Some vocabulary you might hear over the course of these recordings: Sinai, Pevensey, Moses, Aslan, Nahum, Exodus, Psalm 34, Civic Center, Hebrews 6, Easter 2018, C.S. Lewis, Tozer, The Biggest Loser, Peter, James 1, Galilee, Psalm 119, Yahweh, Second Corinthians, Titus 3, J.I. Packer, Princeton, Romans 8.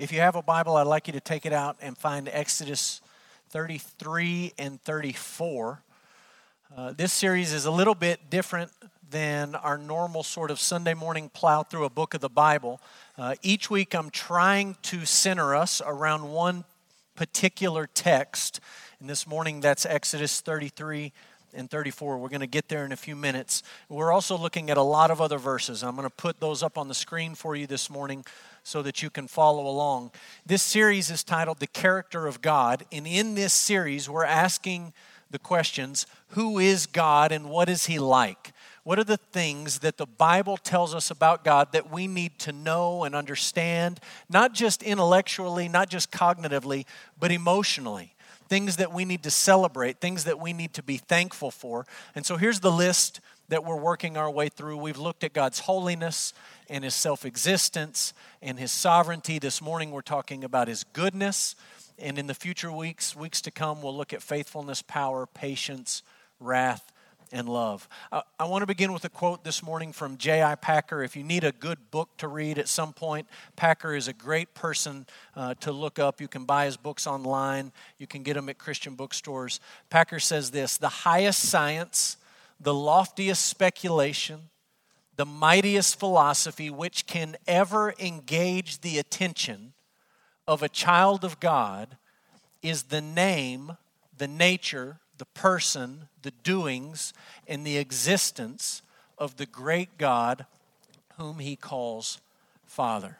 If you have a Bible, I'd like you to take it out and find Exodus 33 and 34. This series is a little bit different than our normal sort of Sunday morning plow through a book of the Bible. Each week I'm trying to center us around one particular text. And this morning that's Exodus 33 and 34. We're going to get there in a few minutes. We're also looking at a lot of other verses. I'm going to put those up on the screen for you this morning so that you can follow along. This series is titled The Character of God. And in this series we're asking the questions, who is God and what is he like? What are the things that the Bible tells us about God that we need to know and understand, not just intellectually, not just cognitively, but emotionally? Things that we need to celebrate, things that we need to be thankful for. And so here's the list that we're working our way through. We've looked at God's holiness and his self-existence and his sovereignty. This morning we're talking about his goodness. And in the future weeks to come, we'll look at faithfulness, power, patience, wrath, and love. I want to begin with a quote this morning from J.I. Packer. If you need a good book to read at some point, Packer is a great person to look up. You can buy his books online. You can get them at Christian bookstores. Packer says this, "The highest science, the loftiest speculation, the mightiest philosophy which can ever engage the attention of a child of God is the name, the nature, the person, the doings, and the existence of the great God whom he calls Father."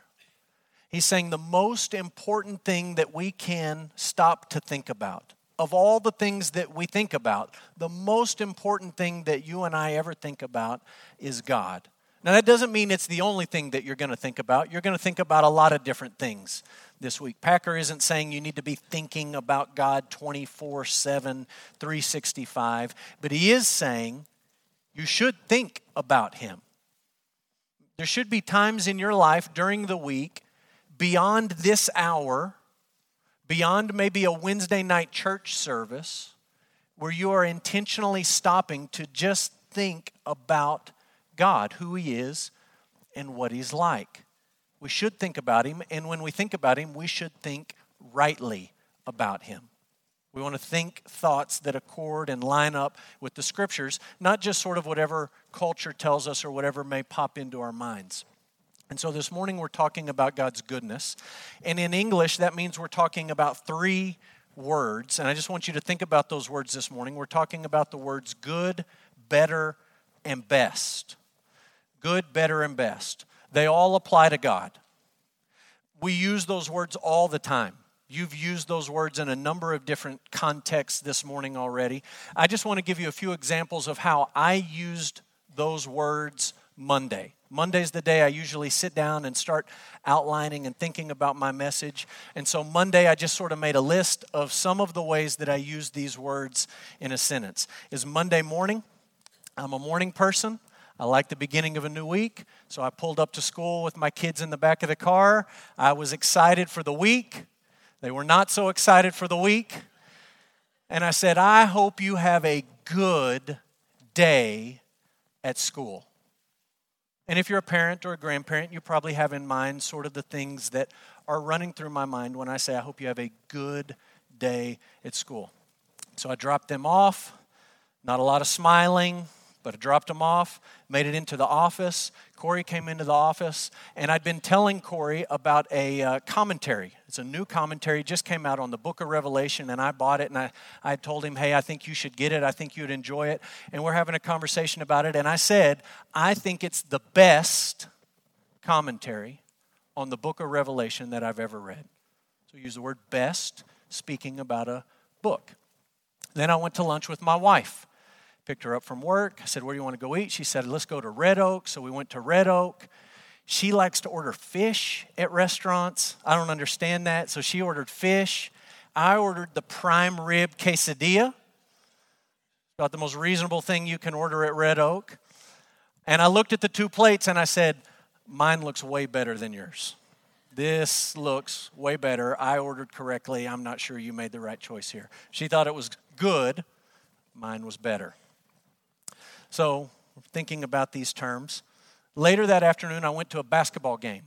He's saying the most important thing that we can stop to think about, of all the things that we think about, the most important thing that you and I ever think about is God. Now, that doesn't mean it's the only thing that you're going to think about. You're going to think about a lot of different things this week. Packer isn't saying you need to be thinking about God 24/7, 365, but he is saying you should think about him. There should be times in your life during the week beyond this hour, beyond maybe a Wednesday night church service, where you are intentionally stopping to just think about God, who he is and what he's like. We should think about him, and when we think about him, we should think rightly about him. We want to think thoughts that accord and line up with the scriptures, not just sort of whatever culture tells us or whatever may pop into our minds. And so this morning we're talking about God's goodness. And in English, that means we're talking about three words. And I just want you to think about those words this morning. We're talking about the words good, better, and best. Good, better, and best. They all apply to God. We use those words all the time. You've used those words in a number of different contexts this morning already. I just want to give you a few examples of how I used those words Monday. Monday's the day I usually sit down and start outlining and thinking about my message. And so Monday, I just sort of made a list of some of the ways that I used these words in a sentence. Is Monday morning. I'm a morning person. I like the beginning of a new week, so I pulled up to school with my kids in the back of the car. I was excited for the week. They were not so excited for the week. And I said, I hope you have a good day at school. And if you're a parent or a grandparent, you probably have in mind sort of the things that are running through my mind when I say, I hope you have a good day at school. So I dropped them off, not a lot of smiling, but I dropped him off, made it into the office. Corey came into the office, and I'd been telling Corey about a commentary. It's a new commentary, just came out on the book of Revelation, and I bought it, and I told him, hey, I think you should get it. I think you'd enjoy it. And we're having a conversation about it, and I said, I think it's the best commentary on the book of Revelation that I've ever read. So use the word best, speaking about a book. Then I went to lunch with my wife. Picked her up from work. I said, where do you want to go eat? She said, let's go to Red Oak. So we went to Red Oak. She likes to order fish at restaurants. I don't understand that. So she ordered fish. I ordered the prime rib quesadilla. About the most reasonable thing you can order at Red Oak. And I looked at the two plates and I said, mine looks way better than yours. This looks way better. I ordered correctly. I'm not sure you made the right choice here. She thought it was good. Mine was better. So, thinking about these terms, later that afternoon I went to a basketball game.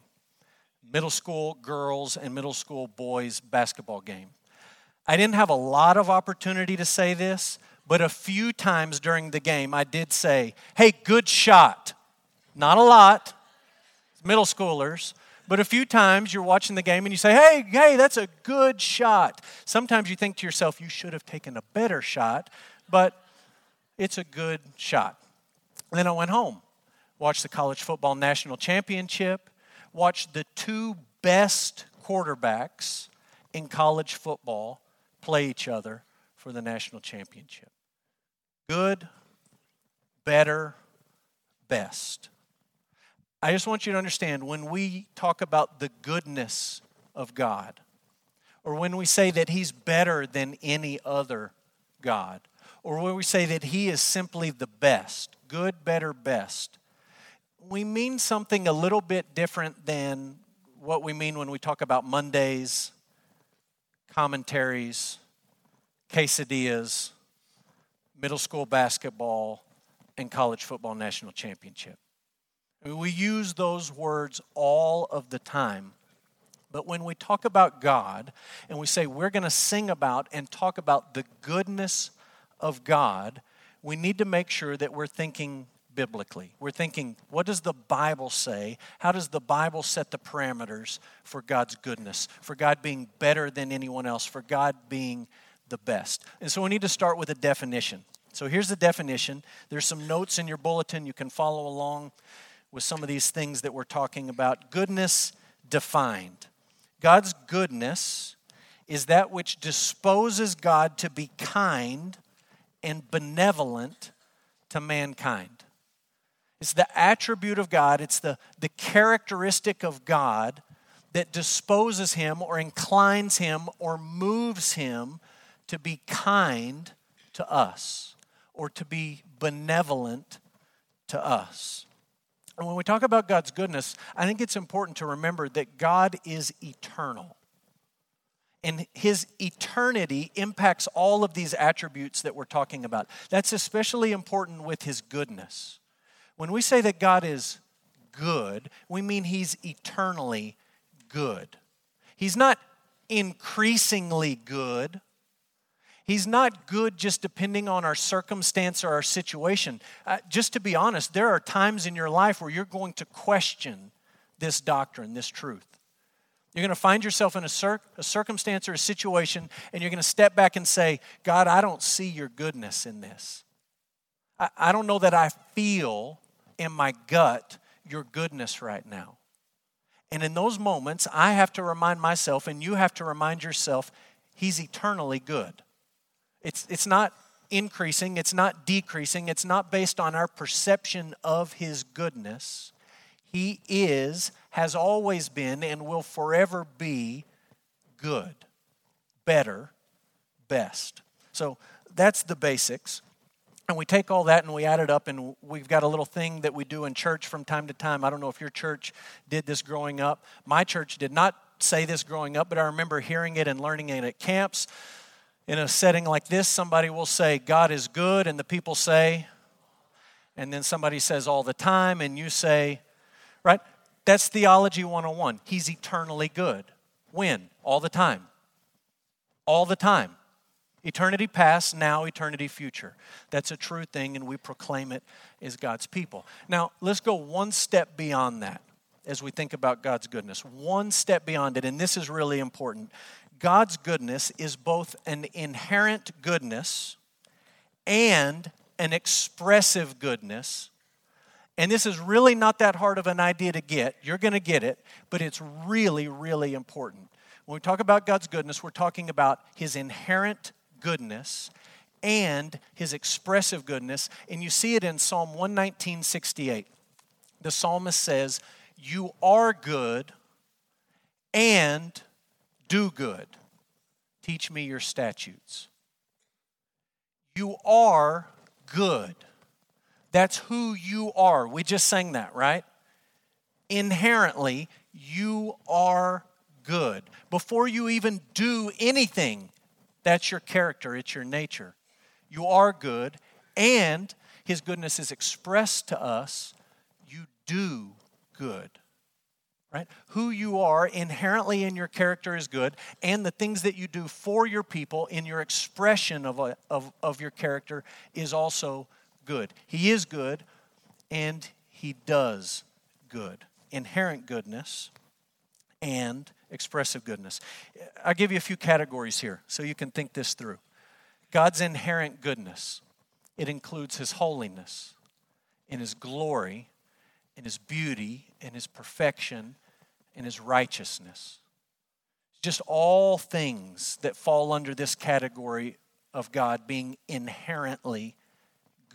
middle school girls and middle school boys basketball game. I didn't have a lot of opportunity to say this, but a few times during the game I did say, hey, good shot. Not a lot, middle schoolers, but a few times you're watching the game and you say, hey, that's a good shot. Sometimes you think to yourself, you should have taken a better shot, but it's a good shot. And then I went home, watched the college football national championship, watched the two best quarterbacks in college football play each other for the national championship. Good, better, best. I just want you to understand, when we talk about the goodness of God, or when we say that He's better than any other God, or when we say that He is simply the best, good, better, best, we mean something a little bit different than what we mean when we talk about Mondays, commentaries, quesadillas, middle school basketball, and college football national championship. We use those words all of the time. But when we talk about God and we say we're going to sing about and talk about the goodness of God, we need to make sure that we're thinking biblically. We're thinking, what does the Bible say? How does the Bible set the parameters for God's goodness, for God being better than anyone else, for God being the best? And so we need to start with a definition. So here's the definition. There's some notes in your bulletin. You can follow along with some of these things that we're talking about. Goodness defined. God's goodness is that which disposes God to be kind and benevolent to mankind. It's the attribute of God, it's the characteristic of God that disposes Him or inclines Him or moves Him to be kind to us or to be benevolent to us. And when we talk about God's goodness, I think it's important to remember that God is eternal. And His eternity impacts all of these attributes that we're talking about. That's especially important with His goodness. When we say that God is good, we mean He's eternally good. He's not increasingly good. He's not good just depending on our circumstance or our situation. Just to be honest, there are times in your life where you're going to question this doctrine, this truth. You're going to find yourself in a circumstance or a situation, and you're going to step back and say, God, I don't see your goodness in this. I don't know that I feel in my gut your goodness right now. And in those moments, I have to remind myself, and you have to remind yourself, He's eternally good. It's not increasing, it's not decreasing, it's not based on our perception of His goodness. He is, has always been, and will forever be good, better, best. So that's the basics. And we take all that and we add it up, and we've got a little thing that we do in church from time to time. I don't know if your church did this growing up. My church did not say this growing up, but I remember hearing it and learning it at camps. In a setting like this, somebody will say, God is good, and the people say, and then somebody says all the time, and you say, right? That's theology 101. He's eternally good. When? All the time. All the time. Eternity past, now eternity future. That's a true thing, and we proclaim it as God's people. Now, let's go one step beyond that as we think about God's goodness. One step beyond it, and this is really important. God's goodness is both an inherent goodness and an expressive goodness. And this is really not that hard of an idea to get. You're going to get it, but it's really, really important. When we talk about God's goodness, we're talking about His inherent goodness and His expressive goodness. And you see it in Psalm 119, 68. The psalmist says, you are good and do good. Teach me your statutes. You are good. That's who you are. We just sang that, right? Inherently, you are good. Before you even do anything, that's your character, it's your nature. You are good, and His goodness is expressed to us. You do good, right? Who you are inherently in your character is good, and the things that you do for your people in your expression of your character is also good. He is good, and he does good. Inherent goodness and expressive goodness. I'll give you a few categories here so you can think this through. God's inherent goodness. It includes his holiness and his glory and his beauty and his perfection and his righteousness. Just all things that fall under this category of God being inherently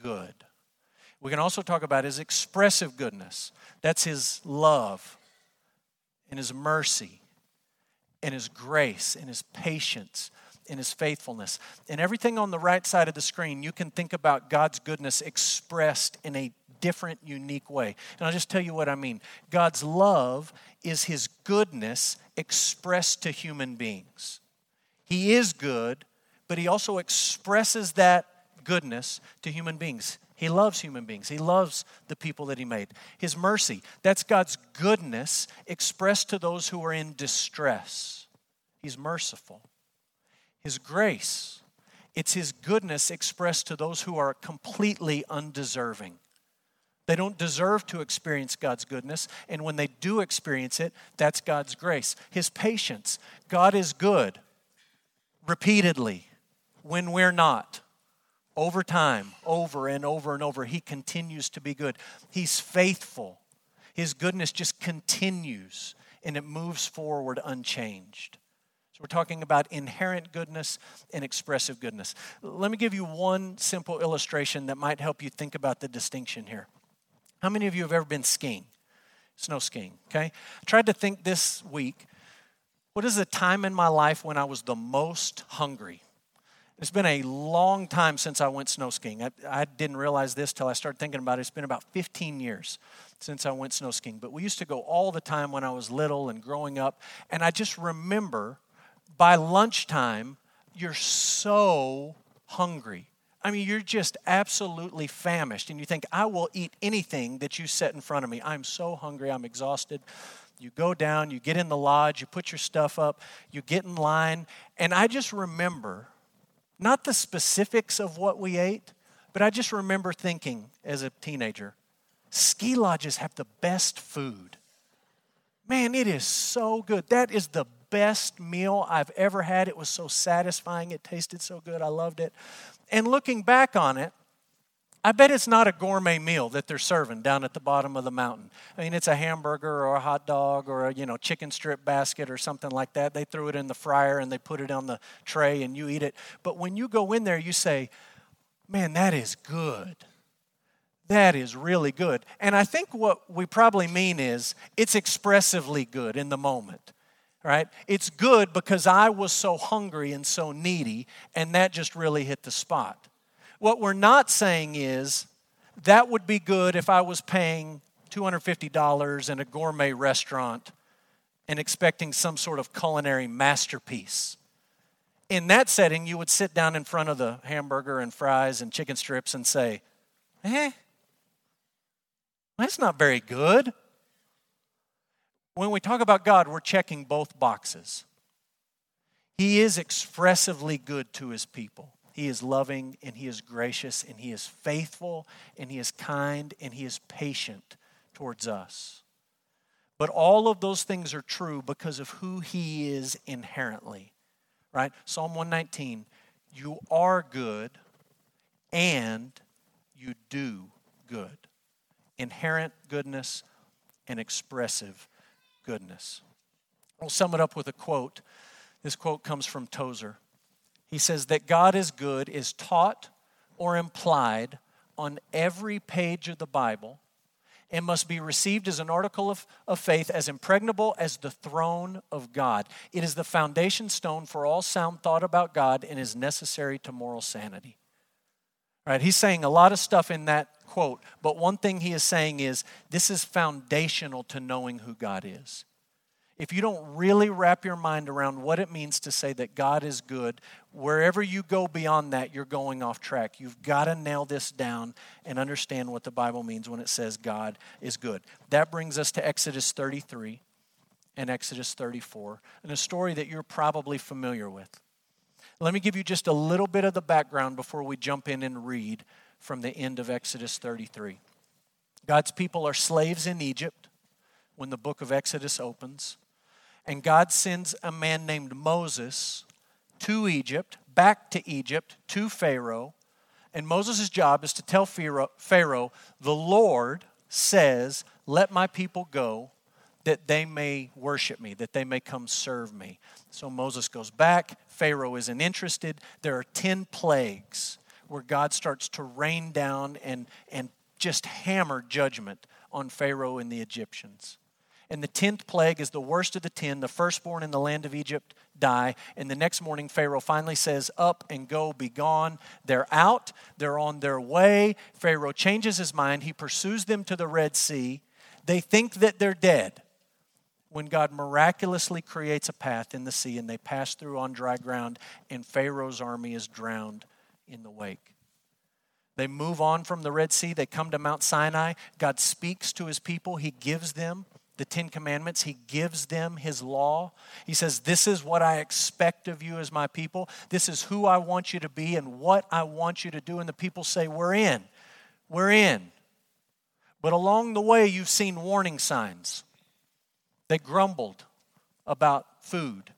good. We can also talk about his expressive goodness. That's his love and his mercy and his grace and his patience and his faithfulness. And everything on the right side of the screen, you can think about God's goodness expressed in a different, unique way. And I'll just tell you what I mean. God's love is his goodness expressed to human beings. He is good, but he also expresses that goodness to human beings. He loves human beings. He loves the people that he made. His mercy, that's God's goodness expressed to those who are in distress. He's merciful. His grace, it's his goodness expressed to those who are completely undeserving. They don't deserve to experience God's goodness, and when they do experience it, that's God's grace. His patience, God is good repeatedly when we're not. Over time, over and over and over, he continues to be good. He's faithful. His goodness just continues, and it moves forward unchanged. So we're talking about inherent goodness and expressive goodness. Let me give you one simple illustration that might help you think about the distinction here. How many of you have ever been skiing? Snow skiing, okay? I tried to think this week, what is the time in my life when I was the most hungry? It's been a long time since I went snow skiing. I didn't realize this till I started thinking about it. It's been about 15 years since I went snow skiing. But we used to go all the time when I was little and growing up. And I just remember by lunchtime, you're so hungry. I mean, you're just absolutely famished. And you think, I will eat anything that you set in front of me. I'm so hungry. I'm exhausted. You go down. You get in the lodge. You put your stuff up. You get in line. And I just remember, not the specifics of what we ate, but I just remember thinking as a teenager, ski lodges have the best food. Man, it is so good. That is the best meal I've ever had. It was so satisfying. It tasted so good. I loved it. And looking back on it, I bet it's not a gourmet meal that they're serving down at the bottom of the mountain. I mean, it's a hamburger or a hot dog or a, chicken strip basket or something like that. They threw it in the fryer and they put it on the tray and you eat it. But when you go in there, you say, man, that is good. That is really good. And I think what we probably mean is it's expressively good in the moment, right? It's good because I was so hungry and so needy, and that just really hit the spot. What we're not saying is, that would be good if I was paying $250 in a gourmet restaurant and expecting some sort of culinary masterpiece. In that setting, you would sit down in front of the hamburger and fries and chicken strips and say, that's not very good. When we talk about God, we're checking both boxes. He is expressively good to his people. He is loving, and he is gracious, and he is faithful, and he is kind, and he is patient towards us. But all of those things are true because of who he is inherently, right? Psalm 119, you are good, and you do good. Inherent goodness and expressive goodness. We'll sum it up with a quote. This quote comes from Tozer. He says that God is good is taught or implied on every page of the Bible and must be received as an article of faith as impregnable as the throne of God. It is the foundation stone for all sound thought about God and is necessary to moral sanity. All right, he's saying a lot of stuff in that quote, but one thing he is saying is this is foundational to knowing who God is. If you don't really wrap your mind around what it means to say that God is good, wherever you go beyond that, you're going off track. You've got to nail this down and understand what the Bible means when it says God is good. That brings us to Exodus 33, and Exodus 34, and a story that you're probably familiar with. Let me give you just a little bit of the background before we jump in and read from the end of Exodus 33. God's people are slaves in Egypt when the book of Exodus opens, and God sends a man named Moses to Egypt, back to Egypt, to Pharaoh, and Moses' job is to tell Pharaoh, the Lord says, let my people go, that they may worship me, that they may come serve me. So Moses goes back. Pharaoh isn't interested. There are 10 plagues where God starts to rain down and just hammer judgment on Pharaoh and the Egyptians. And the 10th plague is the worst of the 10. The firstborn in the land of Egypt die. And the next morning, Pharaoh finally says, up and go, be gone. They're out. They're on their way. Pharaoh changes his mind. He pursues them to the Red Sea. They think that they're dead when God miraculously creates a path in the sea, and they pass through on dry ground, and Pharaoh's army is drowned in the wake. They move on from the Red Sea. They come to Mount Sinai. God speaks to his people. He gives them the 10 Commandments. He gives them his law. He says, this is what I expect of you as my people. This is who I want you to be and what I want you to do. And the people say, we're in. We're in. But along the way, you've seen warning signs. They grumbled about food.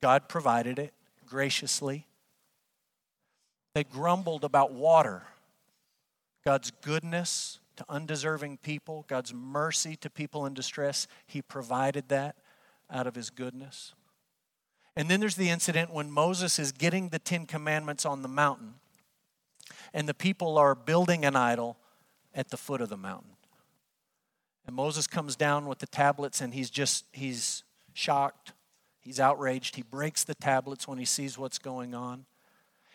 God provided it graciously. They grumbled about water. God's goodness to undeserving people, God's mercy to people in distress, he provided that out of his goodness. And then there's the incident when Moses is getting the 10 Commandments on the mountain, and the people are building an idol at the foot of the mountain. And Moses comes down with the tablets, and he's shocked. He's outraged. He breaks the tablets when he sees what's going on.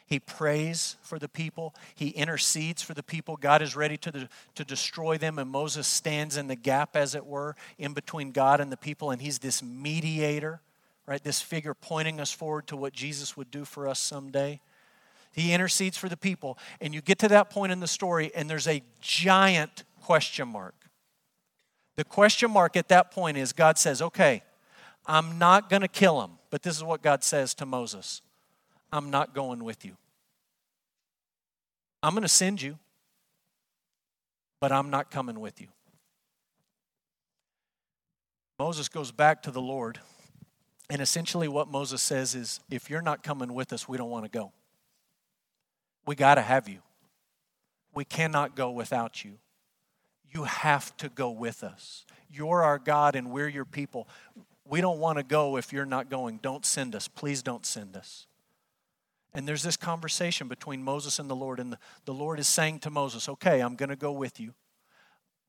He prays for the people. He intercedes for the people. God is ready to destroy them, and Moses stands in the gap, as it were, in between God and the people, and he's this mediator, right? This figure pointing us forward to what Jesus would do for us someday. He intercedes for the people, and you get to that point in the story, and there's a giant question mark. The question mark at that point is God says, okay, I'm not going to kill him, but this is what God says to Moses. I'm not going with you. I'm going to send you, but I'm not coming with you. Moses goes back to the Lord, and essentially what Moses says is, if you're not coming with us, we don't want to go. We got to have you. We cannot go without you. You have to go with us. You're our God and we're your people. We don't want to go if you're not going. Don't send us. Please don't send us. And there's this conversation between Moses and the Lord. And the Lord is saying to Moses, okay, I'm going to go with you.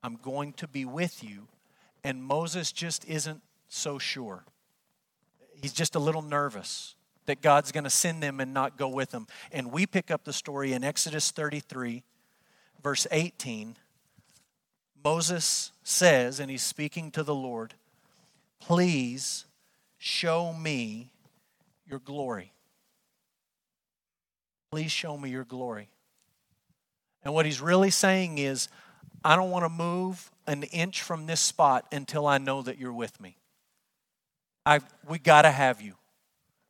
I'm going to be with you. And Moses just isn't so sure. He's just a little nervous that God's going to send them and not go with them. And we pick up the story in Exodus 33, verse 18. Moses says, and he's speaking to the Lord, please show me your glory. Please show me your glory. And what he's really saying is, I don't want to move an inch from this spot until I know that you're with me. We got to have you.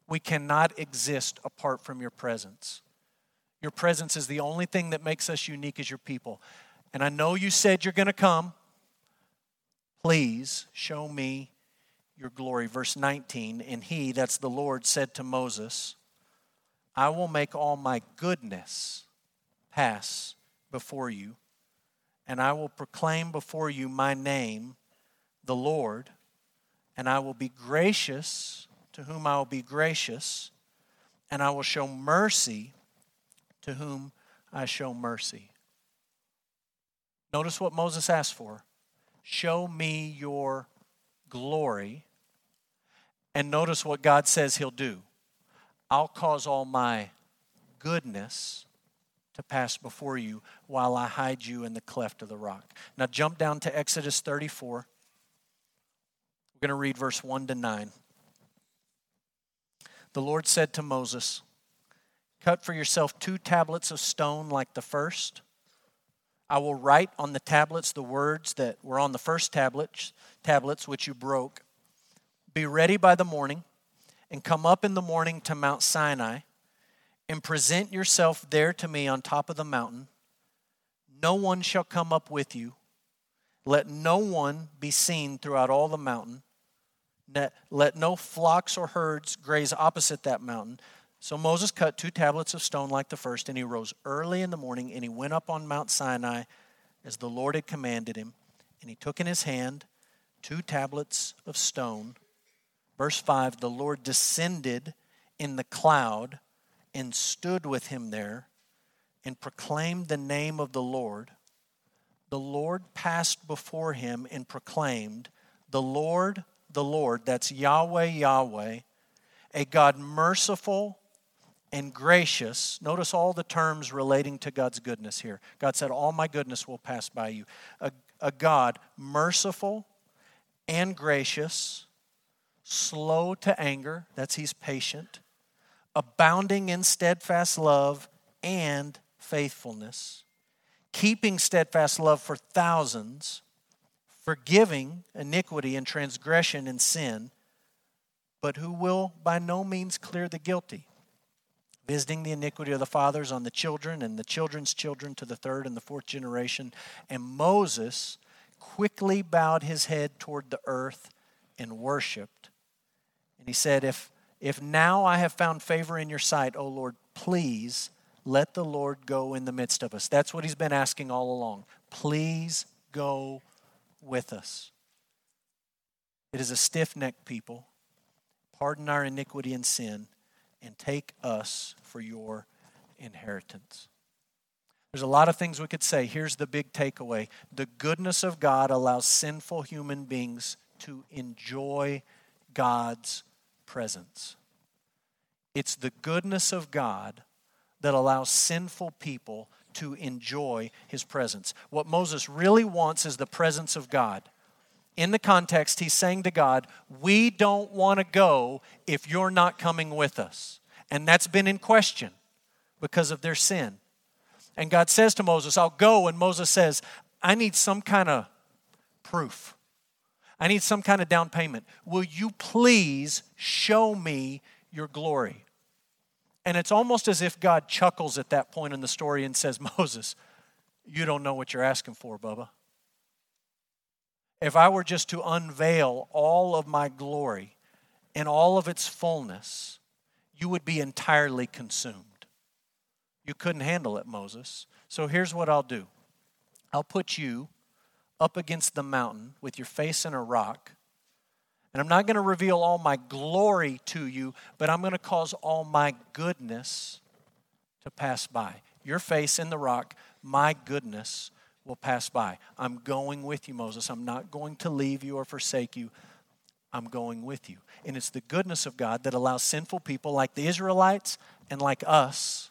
We cannot exist apart from your presence. Your presence is the only thing that makes us unique as your people. And I know you said you're going to come. Please show me your glory. Verse 19, and he, that's the Lord, said to Moses, I will make all my goodness pass before you, and I will proclaim before you my name, the Lord, and I will be gracious to whom I will be gracious, and I will show mercy to whom I show mercy. Notice what Moses asked for. Show me your glory. And notice what God says he'll do. I'll cause all my goodness to pass before you while I hide you in the cleft of the rock. Now jump down to Exodus 34. We're going to read verse 1 to 9. The Lord said to Moses, cut for yourself 2 tablets of stone like the first. I will write on the tablets the words that were on the first tablets which you broke, be ready by the morning, and come up in the morning to Mount Sinai, and present yourself there to me on top of the mountain. No one shall come up with you. Let no one be seen throughout all the mountain. Let no flocks or herds graze opposite that mountain. So Moses cut 2 tablets of stone like the first, and he rose early in the morning, and he went up on Mount Sinai as the Lord had commanded him. And he took in his hand 2 tablets of stone. Verse 5, the Lord descended in the cloud and stood with him there and proclaimed the name of the Lord. The Lord passed before him and proclaimed, the Lord, that's Yahweh, Yahweh, a God merciful and gracious. Notice all the terms relating to God's goodness here. God said, all my goodness will pass by you. A God merciful and gracious, slow to anger, that's he's patient, abounding in steadfast love and faithfulness, keeping steadfast love for thousands, forgiving iniquity and transgression and sin, but who will by no means clear the guilty, visiting the iniquity of the fathers on the children and the children's children to the 3rd and the 4th generation. And Moses quickly bowed his head toward the earth and worshiped. And he said, If now I have found favor in your sight, O Lord, please let the Lord go in the midst of us. That's what he's been asking all along. Please go with us. It is a stiff-necked people. Pardon our iniquity and sin, and take us for your inheritance. There's a lot of things we could say. Here's the big takeaway. The goodness of God allows sinful human beings to enjoy God's presence. It's the goodness of God that allows sinful people to enjoy his presence. What Moses really wants is the presence of God. In the context, he's saying to God, we don't want to go if you're not coming with us. And that's been in question because of their sin. And God says to Moses, I'll go. And Moses says, I need some kind of proof. I need some kind of down payment. Will you please show me your glory? And it's almost as if God chuckles at that point in the story and says, Moses, you don't know what you're asking for, Bubba. If I were just to unveil all of my glory and all of its fullness, you would be entirely consumed. You couldn't handle it, Moses. So here's what I'll do. I'll put you up against the mountain with your face in a rock, and I'm not going to reveal all my glory to you, but I'm going to cause all my goodness to pass by. Your face in the rock, my goodness will pass by. I'm going with you, Moses. I'm not going to leave you or forsake you. I'm going with you. And it's the goodness of God that allows sinful people like the Israelites and like us,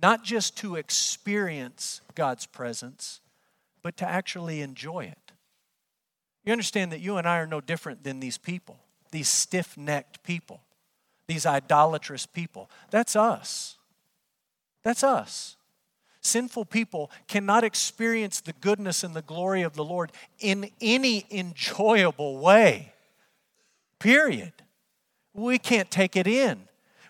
not just to experience God's presence, but to actually enjoy it. You understand that you and I are no different than these people, these stiff-necked people, these idolatrous people. That's us. That's us. Sinful people cannot experience the goodness and the glory of the Lord in any enjoyable way, period. We can't take it in.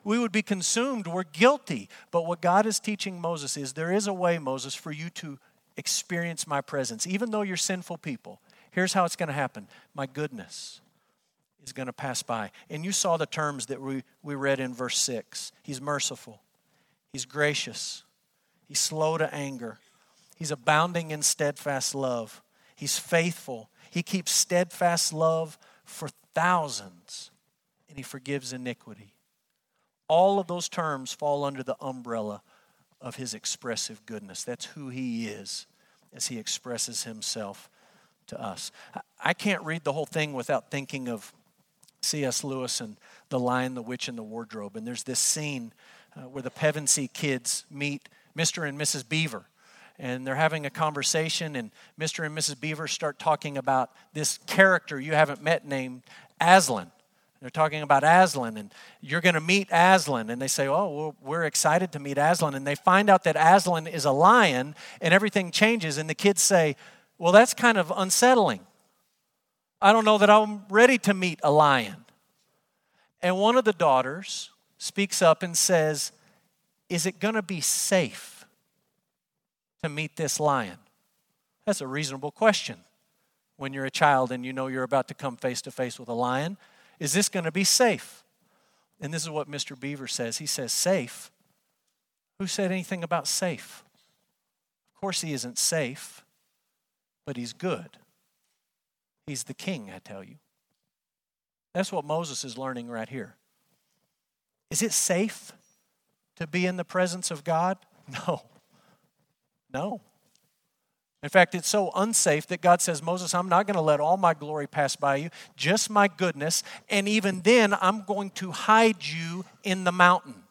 We would be consumed. We're guilty. But what God is teaching Moses is there is a way, Moses, for you to experience my presence. Even though you're sinful people, here's how it's going to happen. My goodness is going to pass by. And you saw the terms that we read in verse 6. He's merciful. He's gracious. He's slow to anger. He's abounding in steadfast love. He's faithful. He keeps steadfast love for thousands, and he forgives iniquity. All of those terms fall under the umbrella of his expressive goodness. That's who he is as he expresses himself to us. I can't read the whole thing without thinking of C.S. Lewis and The Lion, the Witch, and the Wardrobe. And there's this scene where the Pevensey kids meet Mr. and Mrs. Beaver, and they're having a conversation, and Mr. and Mrs. Beaver start talking about this character you haven't met named Aslan. They're talking about Aslan, and you're going to meet Aslan. And they say, oh, we're excited to meet Aslan. And they find out that Aslan is a lion, and everything changes. And the kids say, well, that's kind of unsettling. I don't know that I'm ready to meet a lion." And one of the daughters speaks up and says, "Is it going to be safe to meet this lion?" That's a reasonable question when you're a child and you know you're about to come face to face with a lion. Is this going to be safe? And this is what Mr. Beaver says. He says, "Safe? Who said anything about safe? Of course he isn't safe, but he's good. He's the king, I tell you." That's what Moses is learning right here. Is it safe to be in the presence of God? No. In fact, it's so unsafe that God says, "Moses, I'm not going to let all my glory pass by you, just my goodness, and even then I'm going to hide you in the mountain.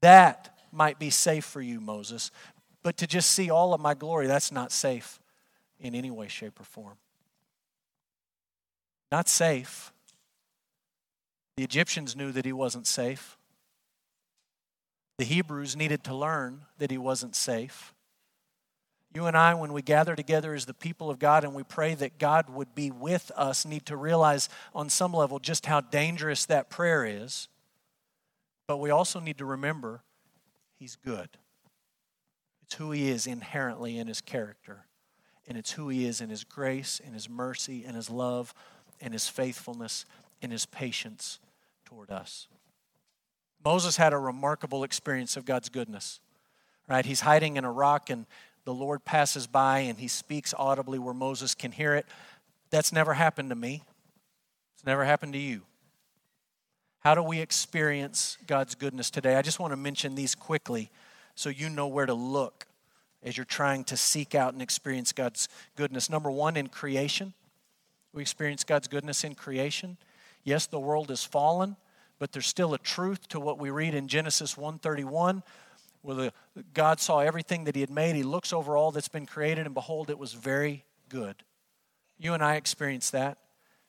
That might be safe for you, Moses, but to just see all of my glory, that's not safe in any way, shape, or form." Not safe. The Egyptians knew that he wasn't safe. The Hebrews needed to learn that he wasn't safe. You and I, when we gather together as the people of God and we pray that God would be with us, need to realize on some level just how dangerous that prayer is. But we also need to remember he's good. It's who he is inherently in his character. And it's who he is in his grace, in his mercy, in his love, in his faithfulness, in his patience toward us. Moses had a remarkable experience of God's goodness, right? He's hiding in a rock and the Lord passes by and he speaks audibly where Moses can hear it. That's never happened to me. It's never happened to you. How do we experience God's goodness today? I just want to mention these quickly so you know where to look as you're trying to seek out and experience God's goodness. Number one, in creation. We experience God's goodness in creation. Yes, the world is fallen, but there's still a truth to what we read in Genesis 1:31, where God saw everything that he had made. He looks over all that's been created, and behold, it was very good. You and I experience that.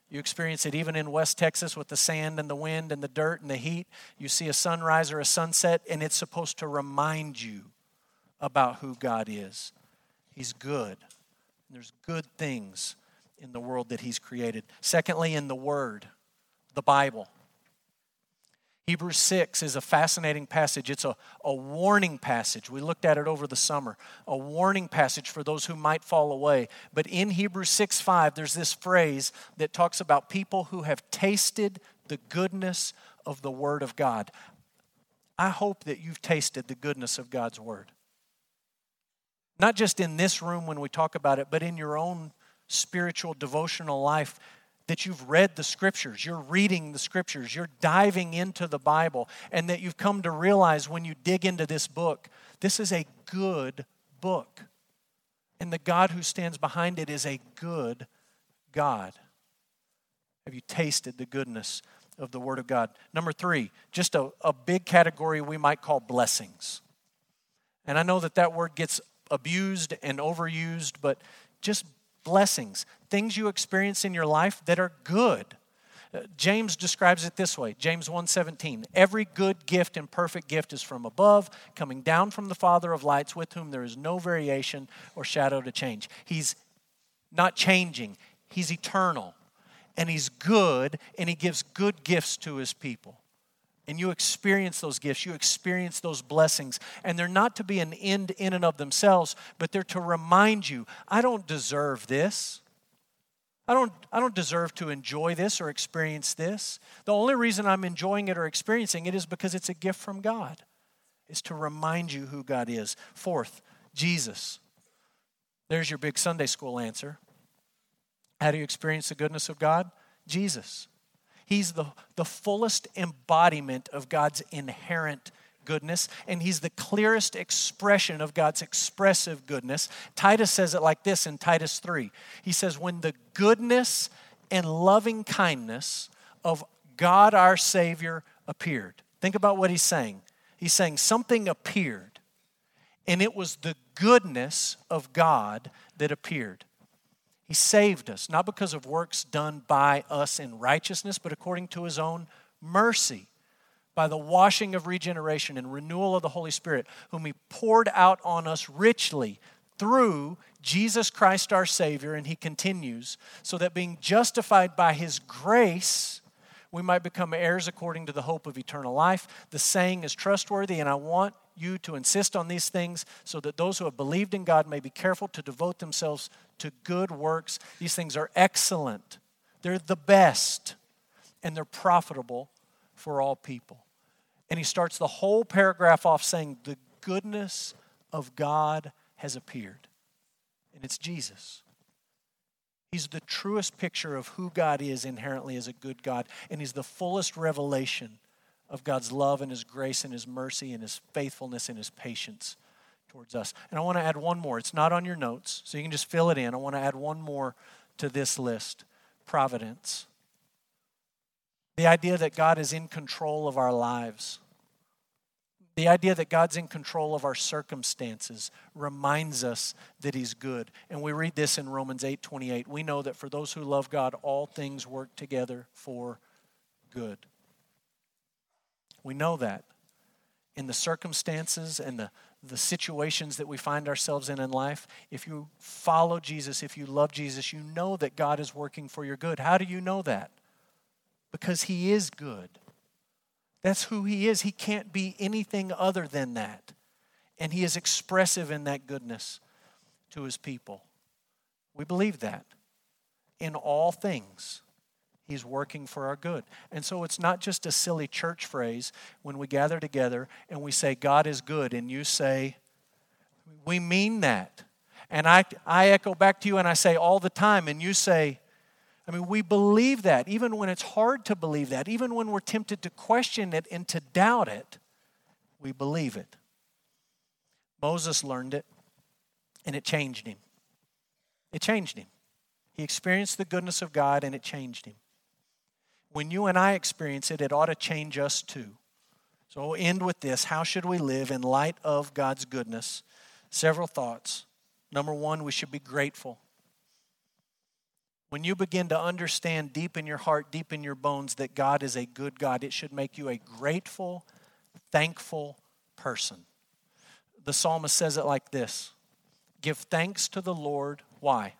You experience it even in West Texas with the sand and the wind and the dirt and the heat. You see a sunrise or a sunset, and it's supposed to remind you about who God is. He's good. And there's good things in the world that he's created. Secondly, in the Word, the Bible. Hebrews 6 is a fascinating passage. It's a warning passage. We looked at it over the summer. A warning passage for those who might fall away. But in Hebrews 6:5, there's this phrase that talks about people who have tasted the goodness of the Word of God. I hope that you've tasted the goodness of God's Word. Not just in this room when we talk about it, but in your own spiritual, devotional life, that you've read the Scriptures, you're reading the Scriptures, you're diving into the Bible, and that you've come to realize when you dig into this book, this is a good book. And the God who stands behind it is a good God. Have you tasted the goodness of the Word of God? Number three, just a big category we might call blessings. And I know that word gets abused and overused, but just blessings, things you experience in your life that are good. James describes it this way, James 1:17. Every good gift and perfect gift is from above, coming down from the Father of lights, with whom there is no variation or shadow to change. He's not changing. He's eternal. And he's good, and he gives good gifts to his people. And you experience those gifts, you experience those blessings. And they're not to be an end in and of themselves, but they're to remind you, I don't deserve this. I don't deserve to enjoy this or experience this. The only reason I'm enjoying it or experiencing it is because it's a gift from God. It's to remind you who God is. Fourth, Jesus. There's your big Sunday school answer. How do you experience the goodness of God? Jesus. He's the fullest embodiment of God's inherent goodness, and he's the clearest expression of God's expressive goodness. Titus says it like this in Titus 3. He says, when the goodness and loving kindness of God our Savior appeared. Think about what he's saying. He's saying something appeared, and it was the goodness of God that appeared. He saved us, not because of works done by us in righteousness, but according to his own mercy, by the washing of regeneration and renewal of the Holy Spirit, whom he poured out on us richly through Jesus Christ our Savior, and he continues, so that being justified by his grace, we might become heirs according to the hope of eternal life. The saying is trustworthy, and I want you to insist on these things so that those who have believed in God may be careful to devote themselves to good works. These things are excellent. They're the best, and they're profitable for all people. And he starts the whole paragraph off saying, the goodness of God has appeared. And it's Jesus. He's the truest picture of who God is inherently as a good God. And he's the fullest revelation of God's love and his grace and his mercy and his faithfulness and his patience towards us. And I want to add one more. It's not on your notes, so you can just fill it in. I want to add one more to this list. Providence. The idea that God is in control of our lives. The idea that God's in control of our circumstances reminds us that he's good. And we read this in Romans 8:28. We know that for those who love God, all things work together for good. We know that in the circumstances and the situations that we find ourselves in life, if you follow Jesus, if you love Jesus, you know that God is working for your good. How do you know that? Because he is good. That's who he is. He can't be anything other than that. And he is expressive in that goodness to his people. We believe that. In all things, he's working for our good. And so it's not just a silly church phrase when we gather together and we say, God is good, and you say, we mean that. And I echo back to you and I say all the time, and you say, I mean, we believe that, even when it's hard to believe that, even when we're tempted to question it and to doubt it, we believe it. Moses learned it, and it changed him. It changed him. He experienced the goodness of God, and it changed him. When you and I experience it, it ought to change us too. So we'll end with this. How should we live in light of God's goodness? Several thoughts. Number one, we should be grateful. When you begin to understand deep in your heart, deep in your bones, that God is a good God, it should make you a grateful, thankful person. The psalmist says it like this. Give thanks to the Lord. Why?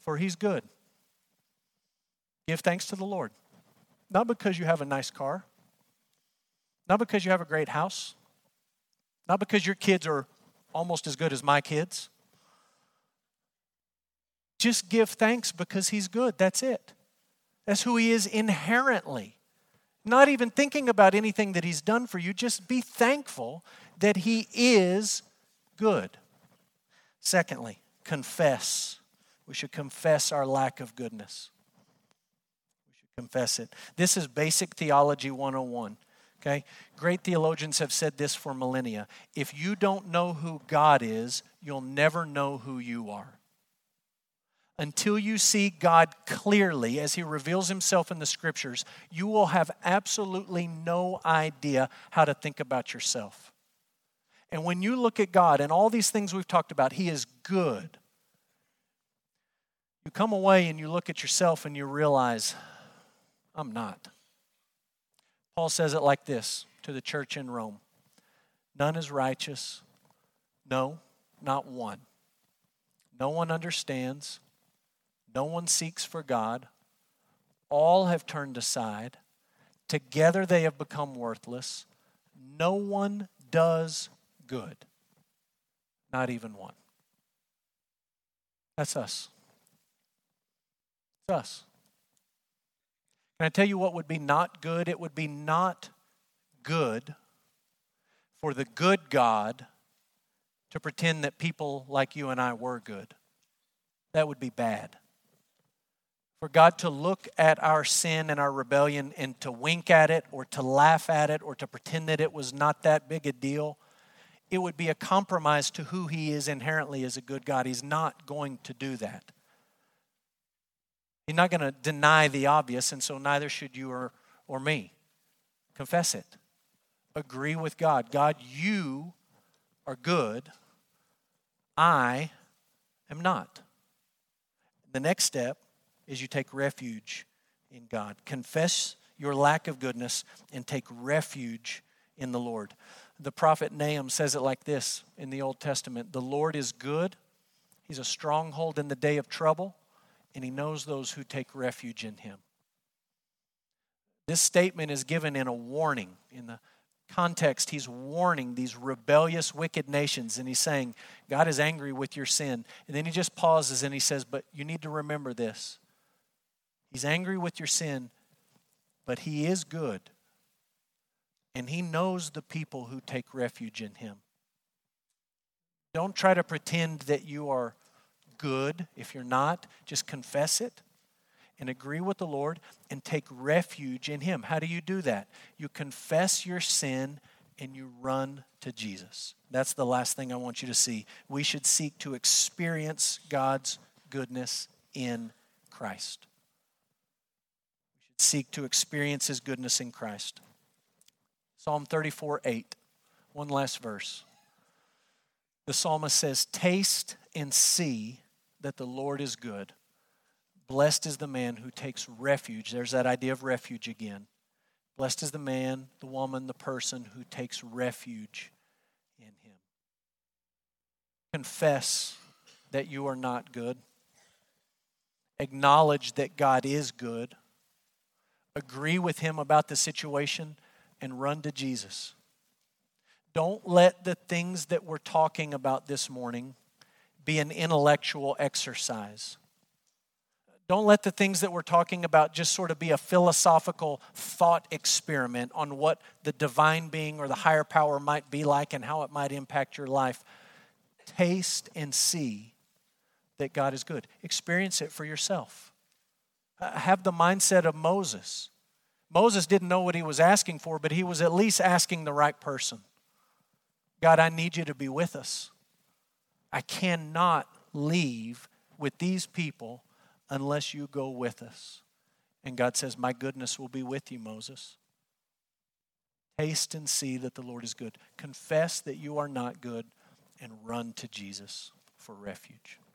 For he's good. Give thanks to the Lord. Not because you have a nice car. Not because you have a great house. Not because your kids are almost as good as my kids. Just give thanks because he's good. That's it. That's who he is inherently. Not even thinking about anything that he's done for you. Just be thankful that he is good. Secondly, confess. We should confess our lack of goodness. We should confess it. This is basic theology 101. Okay? Great theologians have said this for millennia. If you don't know who God is, you'll never know who you are. Until you see God clearly as he reveals himself in the scriptures, you will have absolutely no idea how to think about yourself. And when you look at God and all these things we've talked about, he is good. You come away and you look at yourself and you realize, I'm not. Paul says it like this to the church in Rome. None is righteous. No, not one. No one understands. No one seeks for God. All have turned aside. Together they have become worthless. No one does good. Not even one. That's us. It's us. Can I tell you what would be not good? It would be not good for the good God to pretend that people like you and I were good. That would be bad. For God to look at our sin and our rebellion and to wink at it or to laugh at it or to pretend that it was not that big a deal, it would be a compromise to who he is inherently as a good God. He's not going to do that. He's not going to deny the obvious, and so neither should you or me. Confess it. Agree with God. God, you are good. I am not. The next step is you take refuge in God. Confess your lack of goodness and take refuge in the Lord. The prophet Nahum says it like this in the Old Testament. The Lord is good, He's a stronghold in the day of trouble, and he knows those who take refuge in him. This statement is given in a warning. In the context, he's warning these rebellious, wicked nations, and he's saying, God is angry with your sin. And then he just pauses and he says, but you need to remember this. He's angry with your sin, but he is good, and he knows the people who take refuge in him. Don't try to pretend that you are good. If you're not, just confess it and agree with the Lord and take refuge in him. How do you do that? You confess your sin and you run to Jesus. That's the last thing I want you to see. We should seek to experience God's goodness in Christ. We should seek to experience his goodness in Christ. Psalm 34, 8. One last verse. The psalmist says, taste and see that the Lord is good. Blessed is the man who takes refuge. There's that idea of refuge again. Blessed is the man, the woman, the person who takes refuge in him. Confess that you are not good. Acknowledge that God is good. Agree with him about the situation and run to Jesus. Don't let the things that we're talking about this morning be an intellectual exercise. Don't let the things that we're talking about just sort of be a philosophical thought experiment on what the divine being or the higher power might be like and how it might impact your life. Taste and see that God is good. Experience it for yourself. Have the mindset of Moses. Moses didn't know what he was asking for, but he was at least asking the right person. God, I need you to be with us. I cannot leave with these people unless you go with us. And God says, my goodness will be with you, Moses. Taste and see that the Lord is good. Confess that you are not good and run to Jesus for refuge.